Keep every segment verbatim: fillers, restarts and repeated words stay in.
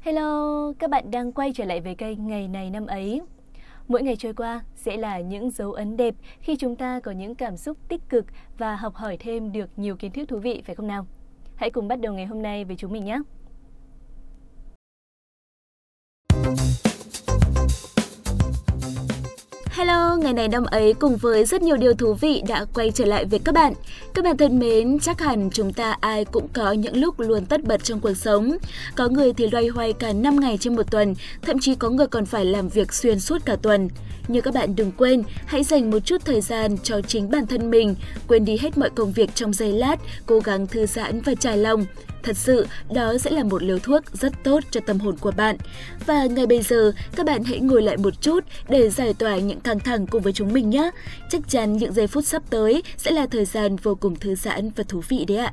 Hello, các bạn đang quay trở lại với kênh Ngày này năm ấy. Mỗi ngày trôi qua sẽ là những dấu ấn đẹp khi chúng ta có những cảm xúc tích cực và học hỏi thêm được nhiều kiến thức thú vị, phải không nào? Hãy cùng bắt đầu ngày hôm nay với chúng mình nhé! Hello, ngày này năm ấy cùng với rất nhiều điều thú vị đã quay trở lại với các bạn. Các bạn thân mến, chắc hẳn chúng ta ai cũng có những lúc luôn tất bật trong cuộc sống. Có người thì loay hoay cả năm ngày trên một tuần, thậm chí có người còn phải làm việc xuyên suốt cả tuần. Nhưng các bạn đừng quên, hãy dành một chút thời gian cho chính bản thân mình, quên đi hết mọi công việc trong giây lát, cố gắng thư giãn và trải lòng. Thật sự, đó sẽ là một liều thuốc rất tốt cho tâm hồn của bạn. Và ngay bây giờ, các bạn hãy ngồi lại một chút để giải tỏa những căng thẳng cùng với chúng mình nhé. Chắc chắn những giây phút sắp tới sẽ là thời gian vô cùng thư giãn và thú vị đấy ạ.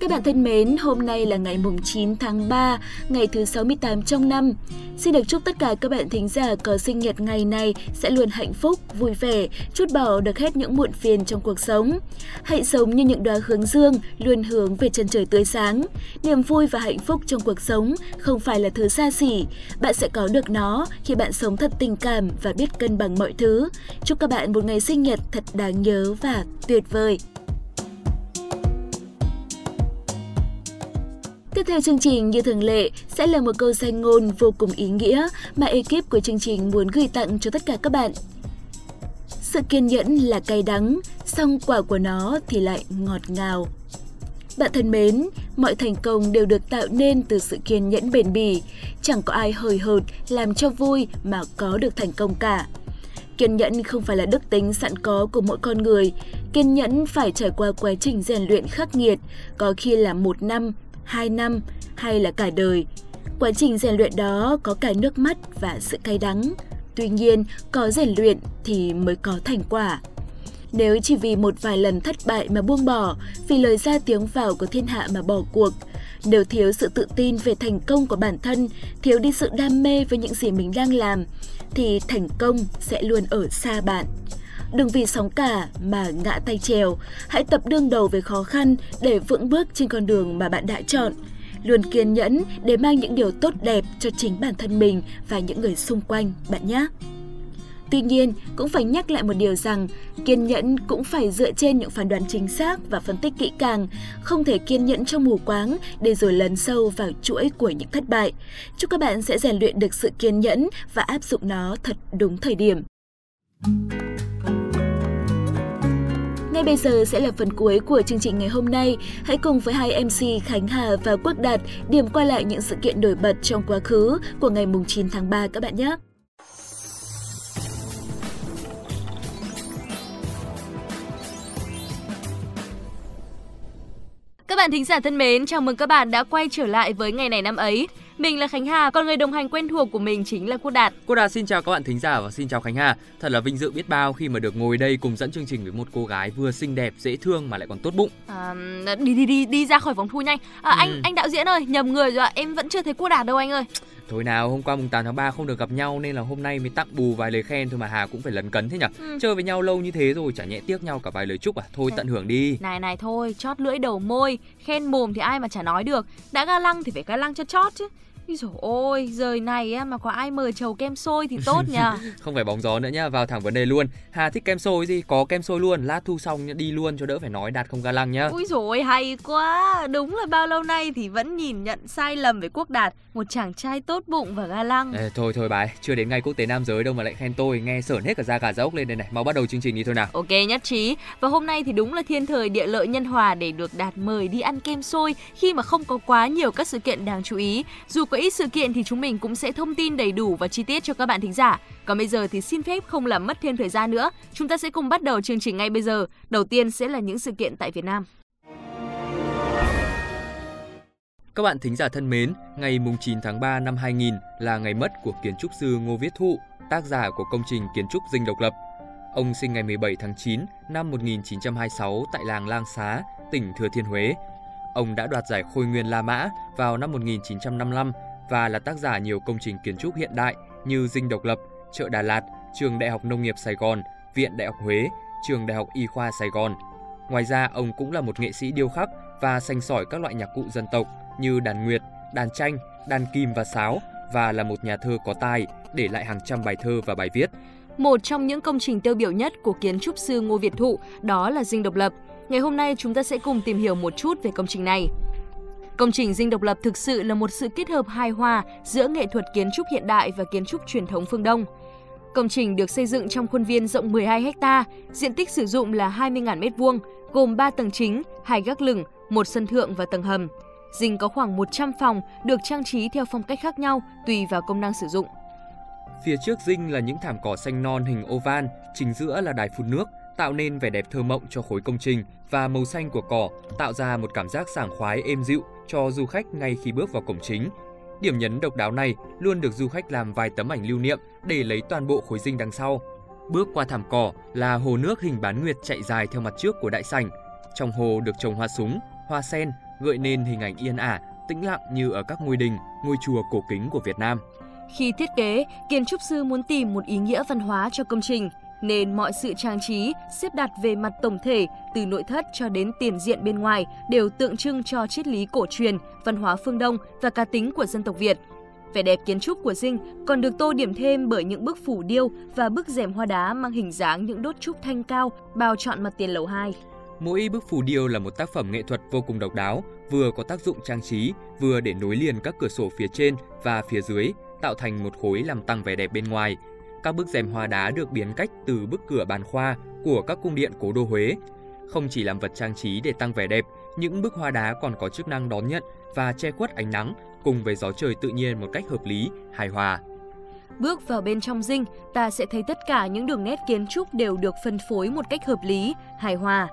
Các bạn thân mến, hôm nay là ngày chín tháng ba, ngày thứ sáu mươi tám trong năm. Xin được chúc tất cả các bạn thính giả có sinh nhật ngày này sẽ luôn hạnh phúc, vui vẻ, trút bỏ được hết những muộn phiền trong cuộc sống. Hãy sống như những đóa hướng dương, luôn hướng về chân trời tươi sáng. Niềm vui và hạnh phúc trong cuộc sống không phải là thứ xa xỉ. Bạn sẽ có được nó khi bạn sống thật tình cảm và biết cân bằng mọi thứ. Chúc các bạn một ngày sinh nhật thật đáng nhớ và tuyệt vời. Tiếp theo chương trình như thường lệ sẽ là một câu danh ngôn vô cùng ý nghĩa mà ekip của chương trình muốn gửi tặng cho tất cả các bạn. Sự kiên nhẫn là cay đắng, song quả của nó thì lại ngọt ngào. Bạn thân mến, mọi thành công đều được tạo nên từ sự kiên nhẫn bền bỉ. Chẳng có ai hời hợt làm cho vui mà có được thành công cả. Kiên nhẫn không phải là đức tính sẵn có của mỗi con người. Kiên nhẫn phải trải qua quá trình rèn luyện khắc nghiệt, có khi là một năm, hai năm hay là cả đời. Quá trình rèn luyện đó có cả nước mắt và sự cay đắng. Tuy nhiên, có rèn luyện thì mới có thành quả. Nếu chỉ vì một vài lần thất bại mà buông bỏ, vì lời ra tiếng vào của thiên hạ mà bỏ cuộc, nếu thiếu sự tự tin về thành công của bản thân, thiếu đi sự đam mê với những gì mình đang làm, thì thành công sẽ luôn ở xa bạn. Đừng vì sóng cả mà ngã tay trèo, hãy tập đương đầu với khó khăn để vững bước trên con đường mà bạn đã chọn. Luôn kiên nhẫn để mang những điều tốt đẹp cho chính bản thân mình và những người xung quanh bạn nhé. Tuy nhiên, cũng phải nhắc lại một điều rằng, kiên nhẫn cũng phải dựa trên những phán đoán chính xác và phân tích kỹ càng, không thể kiên nhẫn trong mù quáng để rồi lấn sâu vào chuỗi của những thất bại. Chúc các bạn sẽ rèn luyện được sự kiên nhẫn và áp dụng nó thật đúng thời điểm. Ngay bây giờ sẽ là phần cuối của chương trình ngày hôm nay. Hãy cùng với hai em xê Khánh Hà và Quốc Đạt điểm qua lại những sự kiện nổi bật trong quá khứ của ngày chín tháng ba các bạn nhé. Các bạn thính giả thân mến, chào mừng các bạn đã quay trở lại với ngày này năm ấy. Mình là Khánh Hà, còn người đồng hành quen thuộc của mình chính là Quốc Đạt. Quốc Đạt xin chào các bạn thính giả và xin chào Khánh Hà. Thật là vinh dự biết bao khi mà được ngồi đây cùng dẫn chương trình với một cô gái vừa xinh đẹp, dễ thương mà lại còn tốt bụng. À, đi đi đi đi ra khỏi phòng thu nhanh. À, ừ. Anh anh đạo diễn ơi, nhầm người rồi ạ, em vẫn chưa thấy Quốc Đạt đâu anh ơi. Thôi nào, hôm qua mùng tám tháng ba không được gặp nhau nên là hôm nay mới tặng bù vài lời khen thôi mà Hà cũng phải lấn cấn thế nhỉ. Ừ. Chơi với nhau lâu như thế rồi chả nhẽ tiếc nhau cả vài lời chúc à? Thôi tận hưởng đi. Này này thôi, chót lưỡi đầu môi, khen mồm thì ai mà chả nói được. Đã ga lăng thì phải ga lăng cho chót chứ. Trời ơi, giờ này mà có ai mời trầu kem xôi thì tốt nhỉ. Không phải bóng gió nữa nhá, vào thẳng vấn đề luôn. Hà thích kem xôi gì? Có kem xôi luôn, lát thu xong đi luôn cho đỡ phải nói Đạt không ga lăng nhá. Úi dồi, hay quá. Đúng là bao lâu nay thì vẫn nhìn nhận sai lầm về Quốc Đạt, một chàng trai tốt bụng và ga lăng. Ê, thôi thôi bà ấy, chưa đến ngày quốc tế nam giới đâu mà lại khen tôi, nghe sởn hết cả da gà da ốc lên đây này. Mau bắt đầu chương trình đi thôi nào. Ok, nhất trí. Và hôm nay thì đúng là thiên thời địa lợi nhân hòa để được Đạt mời đi ăn kem xôi khi mà không có quá nhiều các sự kiện đáng chú ý. Dù có ít sự kiện thì chúng mình cũng sẽ thông tin đầy đủ và chi tiết cho các bạn thính giả. Còn bây giờ thì xin phép không làm mất thêm thời gian nữa, chúng ta sẽ cùng bắt đầu chương trình ngay bây giờ. Đầu tiên sẽ là những sự kiện tại Việt Nam. Các bạn thính giả thân mến, ngày chín tháng ba năm hai nghìn là ngày mất của kiến trúc sư Ngô Viết Thụ, tác giả của công trình kiến trúc Dinh Độc Lập. Ông sinh ngày mười bảy tháng chín năm một nghìn chín trăm hai mươi sáu tại làng Lang Xá, tỉnh Thừa Thiên Huế. Ông đã đoạt giải Khôi Nguyên La Mã vào năm một nghìn chín trăm năm mươi lăm và là tác giả nhiều công trình kiến trúc hiện đại như Dinh Độc Lập, Chợ Đà Lạt, Trường Đại học Nông nghiệp Sài Gòn, Viện Đại học Huế, Trường Đại học Y khoa Sài Gòn. Ngoài ra, ông cũng là một nghệ sĩ điêu khắc và sành sỏi các loại nhạc cụ dân tộc như đàn nguyệt, đàn tranh, đàn kìm và sáo, và là một nhà thơ có tài, để lại hàng trăm bài thơ và bài viết. Một trong những công trình tiêu biểu nhất của kiến trúc sư Ngô Viết Thụ đó là Dinh Độc Lập. Ngày hôm nay chúng ta sẽ cùng tìm hiểu một chút về công trình này. Công trình Dinh Độc Lập thực sự là một sự kết hợp hài hòa giữa nghệ thuật kiến trúc hiện đại và kiến trúc truyền thống phương Đông. Công trình được xây dựng trong khuôn viên rộng mười hai héc ta, diện tích sử dụng là hai mươi nghìn mét vuông, gồm ba tầng chính, hai gác lửng, một sân thượng và tầng hầm. Dinh có khoảng một trăm phòng được trang trí theo phong cách khác nhau tùy vào công năng sử dụng. Phía trước dinh là những thảm cỏ xanh non hình oval, chính giữa là đài phun nước, tạo nên vẻ đẹp thơ mộng cho khối công trình, và màu xanh của cỏ tạo ra một cảm giác sảng khoái êm dịu cho du khách ngay khi bước vào cổng chính. Điểm nhấn độc đáo này luôn được du khách làm vài tấm ảnh lưu niệm để lấy toàn bộ khối dinh đằng sau. Bước qua thảm cỏ là hồ nước hình bán nguyệt chạy dài theo mặt trước của đại sảnh. Trong hồ được trồng hoa súng, hoa sen, gợi nên hình ảnh yên ả, tĩnh lặng như ở các ngôi đình, ngôi chùa cổ kính của Việt Nam. Khi thiết kế, kiến trúc sư muốn tìm một ý nghĩa văn hóa cho công trình, nên mọi sự trang trí, xếp đặt về mặt tổng thể, từ nội thất cho đến tiền diện bên ngoài đều tượng trưng cho triết lý cổ truyền, văn hóa phương Đông và cá tính của dân tộc Việt. Vẻ đẹp kiến trúc của dinh còn được tô điểm thêm bởi những bức phủ điêu và bức rèm hoa đá mang hình dáng những đốt trúc thanh cao bao trọn mặt tiền lầu hai. Mỗi bức phù điêu là một tác phẩm nghệ thuật vô cùng độc đáo, vừa có tác dụng trang trí, vừa để nối liền các cửa sổ phía trên và phía dưới, tạo thành một khối làm tăng vẻ đẹp bên ngoài. Các bức rèm hoa đá được biến cách từ bức cửa bàn khoa của các cung điện cố đô Huế. Không chỉ làm vật trang trí để tăng vẻ đẹp, những bức hoa đá còn có chức năng đón nhận và che khuất ánh nắng cùng với gió trời tự nhiên một cách hợp lý, hài hòa. Bước vào bên trong dinh, ta sẽ thấy tất cả những đường nét kiến trúc đều được phân phối một cách hợp lý, hài hòa.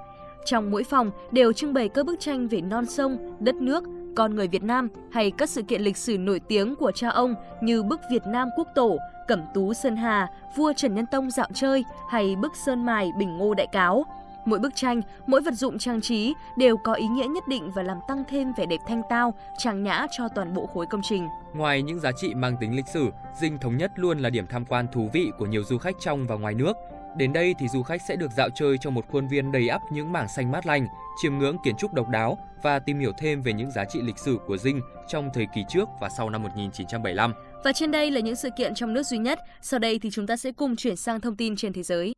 Trong mỗi phòng đều trưng bày các bức tranh về non sông, đất nước, con người Việt Nam hay các sự kiện lịch sử nổi tiếng của cha ông như bức Việt Nam Quốc Tổ, Cẩm Tú Sơn Hà, vua Trần Nhân Tông dạo chơi hay bức Sơn Mài Bình Ngô Đại Cáo. Mỗi bức tranh, mỗi vật dụng trang trí đều có ý nghĩa nhất định và làm tăng thêm vẻ đẹp thanh tao, trang nhã cho toàn bộ khối công trình. Ngoài những giá trị mang tính lịch sử, dinh Thống Nhất luôn là điểm tham quan thú vị của nhiều du khách trong và ngoài nước. Đến đây thì du khách sẽ được dạo chơi trong một khuôn viên đầy ắp những mảng xanh mát lành, chiêm ngưỡng kiến trúc độc đáo và tìm hiểu thêm về những giá trị lịch sử của dinh trong thời kỳ trước và sau năm một nghìn chín trăm bảy mươi lăm. Và trên đây là những sự kiện trong nước duy nhất. Sau đây thì chúng ta sẽ cùng chuyển sang thông tin trên thế giới.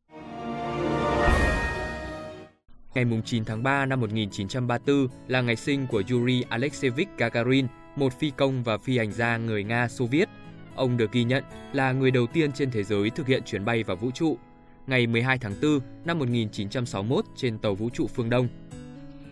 Ngày chín tháng ba năm một nghìn chín trăm ba mươi tư là ngày sinh của Yuri Alekseevich Gagarin, một phi công và phi hành gia người Nga Xô Viết. Ông được ghi nhận là người đầu tiên trên thế giới thực hiện chuyến bay vào vũ trụ. Ngày mười hai tháng tư năm một nghìn chín trăm sáu mươi mốt trên tàu vũ trụ phương Đông.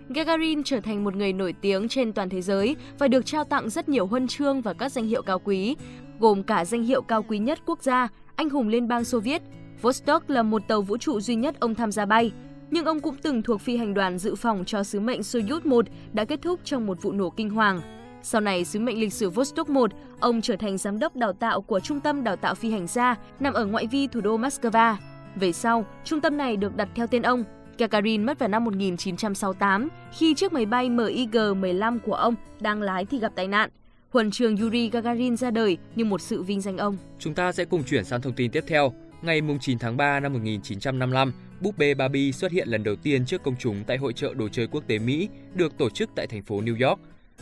Gagarin trở thành một người nổi tiếng trên toàn thế giới và được trao tặng rất nhiều huân chương và các danh hiệu cao quý, gồm cả danh hiệu cao quý nhất quốc gia, anh hùng Liên bang Xô Viết. Vostok là một tàu vũ trụ duy nhất ông tham gia bay, nhưng ông cũng từng thuộc phi hành đoàn dự phòng cho sứ mệnh Soyuz một đã kết thúc trong một vụ nổ kinh hoàng. Sau này, sứ mệnh lịch sử Vostok một, ông trở thành giám đốc đào tạo của trung tâm đào tạo phi hành gia nằm ở ngoại vi thủ đô Moscow. Về sau, trung tâm này được đặt theo tên ông. Gagarin mất vào năm một nghìn chín trăm sáu mươi tám khi chiếc máy bay mig mười lăm của ông đang lái thì gặp tai nạn. Huân chương Yuri Gagarin ra đời như một sự vinh danh ông. Chúng ta sẽ cùng chuyển sang thông tin tiếp theo. Ngày chín tháng ba năm một nghìn chín trăm năm mươi lăm, búp bê Barbie xuất hiện lần đầu tiên trước công chúng tại hội chợ đồ chơi quốc tế Mỹ được tổ chức tại thành phố New York.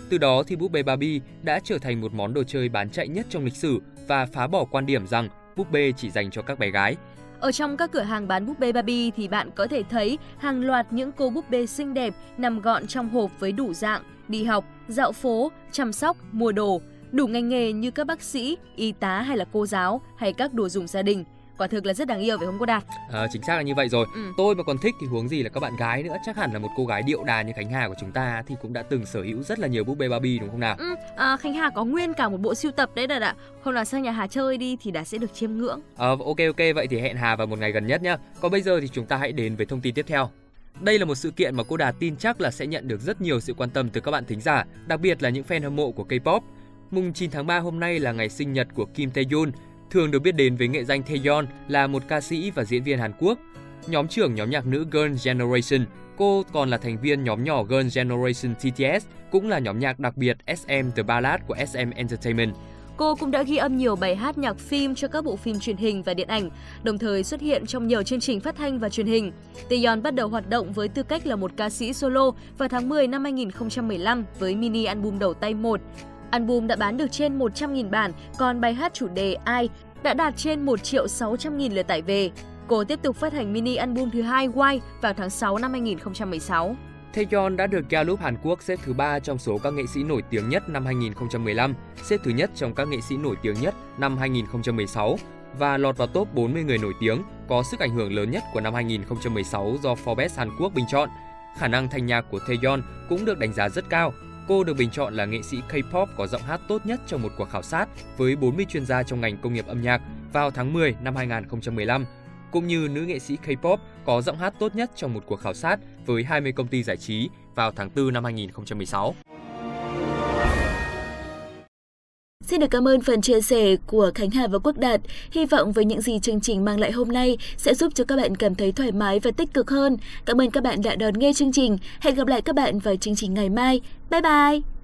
Từ đó thì búp bê Barbie đã trở thành một món đồ chơi bán chạy nhất trong lịch sử và phá bỏ quan điểm rằng búp bê chỉ dành cho các bé gái. Ở trong các cửa hàng bán búp bê Barbie thì bạn có thể thấy hàng loạt những cô búp bê xinh đẹp nằm gọn trong hộp với đủ dạng, đi học, dạo phố, chăm sóc, mua đồ, đủ ngành nghề như các bác sĩ, y tá hay là cô giáo hay các đồ dùng gia đình. Quả thực là rất đáng yêu phải không cô Đạt? À, chính xác là như vậy rồi. Ừ. Tôi mà còn thích thì huống gì là các bạn gái nữa. Chắc hẳn là một cô gái điệu đà như Khánh Hà của chúng ta thì cũng đã từng sở hữu rất là nhiều búp bê Barbie đúng không nào? Ừ, à, Khánh Hà có nguyên cả một bộ sưu tập đấy Đạt ạ. Không là sang nhà Hà chơi đi thì đã sẽ được chiêm ngưỡng. À, ok ok vậy thì hẹn Hà vào một ngày gần nhất nhá. Còn bây giờ thì chúng ta hãy đến với thông tin tiếp theo. Đây là một sự kiện mà cô Đạt tin chắc là sẽ nhận được rất nhiều sự quan tâm từ các bạn thính giả, đặc biệt là những fan hâm mộ của K-pop. Mùng chín tháng ba hôm nay là ngày sinh nhật của Kim Taeyeon, thường được biết đến với nghệ danh Taeyeon, là một ca sĩ và diễn viên Hàn Quốc. Nhóm trưởng nhóm nhạc nữ Girl's Generation, cô còn là thành viên nhóm nhỏ Girl's Generation T T S, cũng là nhóm nhạc đặc biệt ét em The Ballad của ét em Entertainment. Cô cũng đã ghi âm nhiều bài hát nhạc phim cho các bộ phim truyền hình và điện ảnh, đồng thời xuất hiện trong nhiều chương trình phát thanh và truyền hình. Taeyeon bắt đầu hoạt động với tư cách là một ca sĩ solo vào tháng mười năm hai nghìn không trăm mười lăm với mini album đầu tay một. Album đã bán được trên một trăm nghìn bản, còn bài hát chủ đề Ai đã đạt trên một triệu sáu trăm nghìn lượt tải về. Cô tiếp tục phát hành mini album thứ hai Why vào tháng sáu năm hai nghìn không trăm mười sáu. Taeyeon đã được Gallup Hàn Quốc xếp thứ ba trong số các nghệ sĩ nổi tiếng nhất năm hai nghìn không trăm mười lăm, xếp thứ nhất trong các nghệ sĩ nổi tiếng nhất năm hai nghìn không trăm mười sáu và lọt vào top bốn mươi người nổi tiếng có sức ảnh hưởng lớn nhất của năm hai nghìn không trăm mười sáu do Forbes Hàn Quốc bình chọn. Khả năng thanh nhạc của Taeyeon cũng được đánh giá rất cao. Cô được bình chọn là nghệ sĩ K-pop có giọng hát tốt nhất trong một cuộc khảo sát với bốn mươi chuyên gia trong ngành công nghiệp âm nhạc vào tháng mười năm hai nghìn không trăm mười lăm, cũng như nữ nghệ sĩ K-pop có giọng hát tốt nhất trong một cuộc khảo sát với hai mươi công ty giải trí vào tháng tư năm hai nghìn không trăm mười sáu. Xin được cảm ơn phần chia sẻ của Khánh Hà và Quốc Đạt. Hy vọng với những gì chương trình mang lại hôm nay sẽ giúp cho các bạn cảm thấy thoải mái và tích cực hơn. Cảm ơn các bạn đã đón nghe chương trình. Hẹn gặp lại các bạn vào chương trình ngày mai. Bye bye!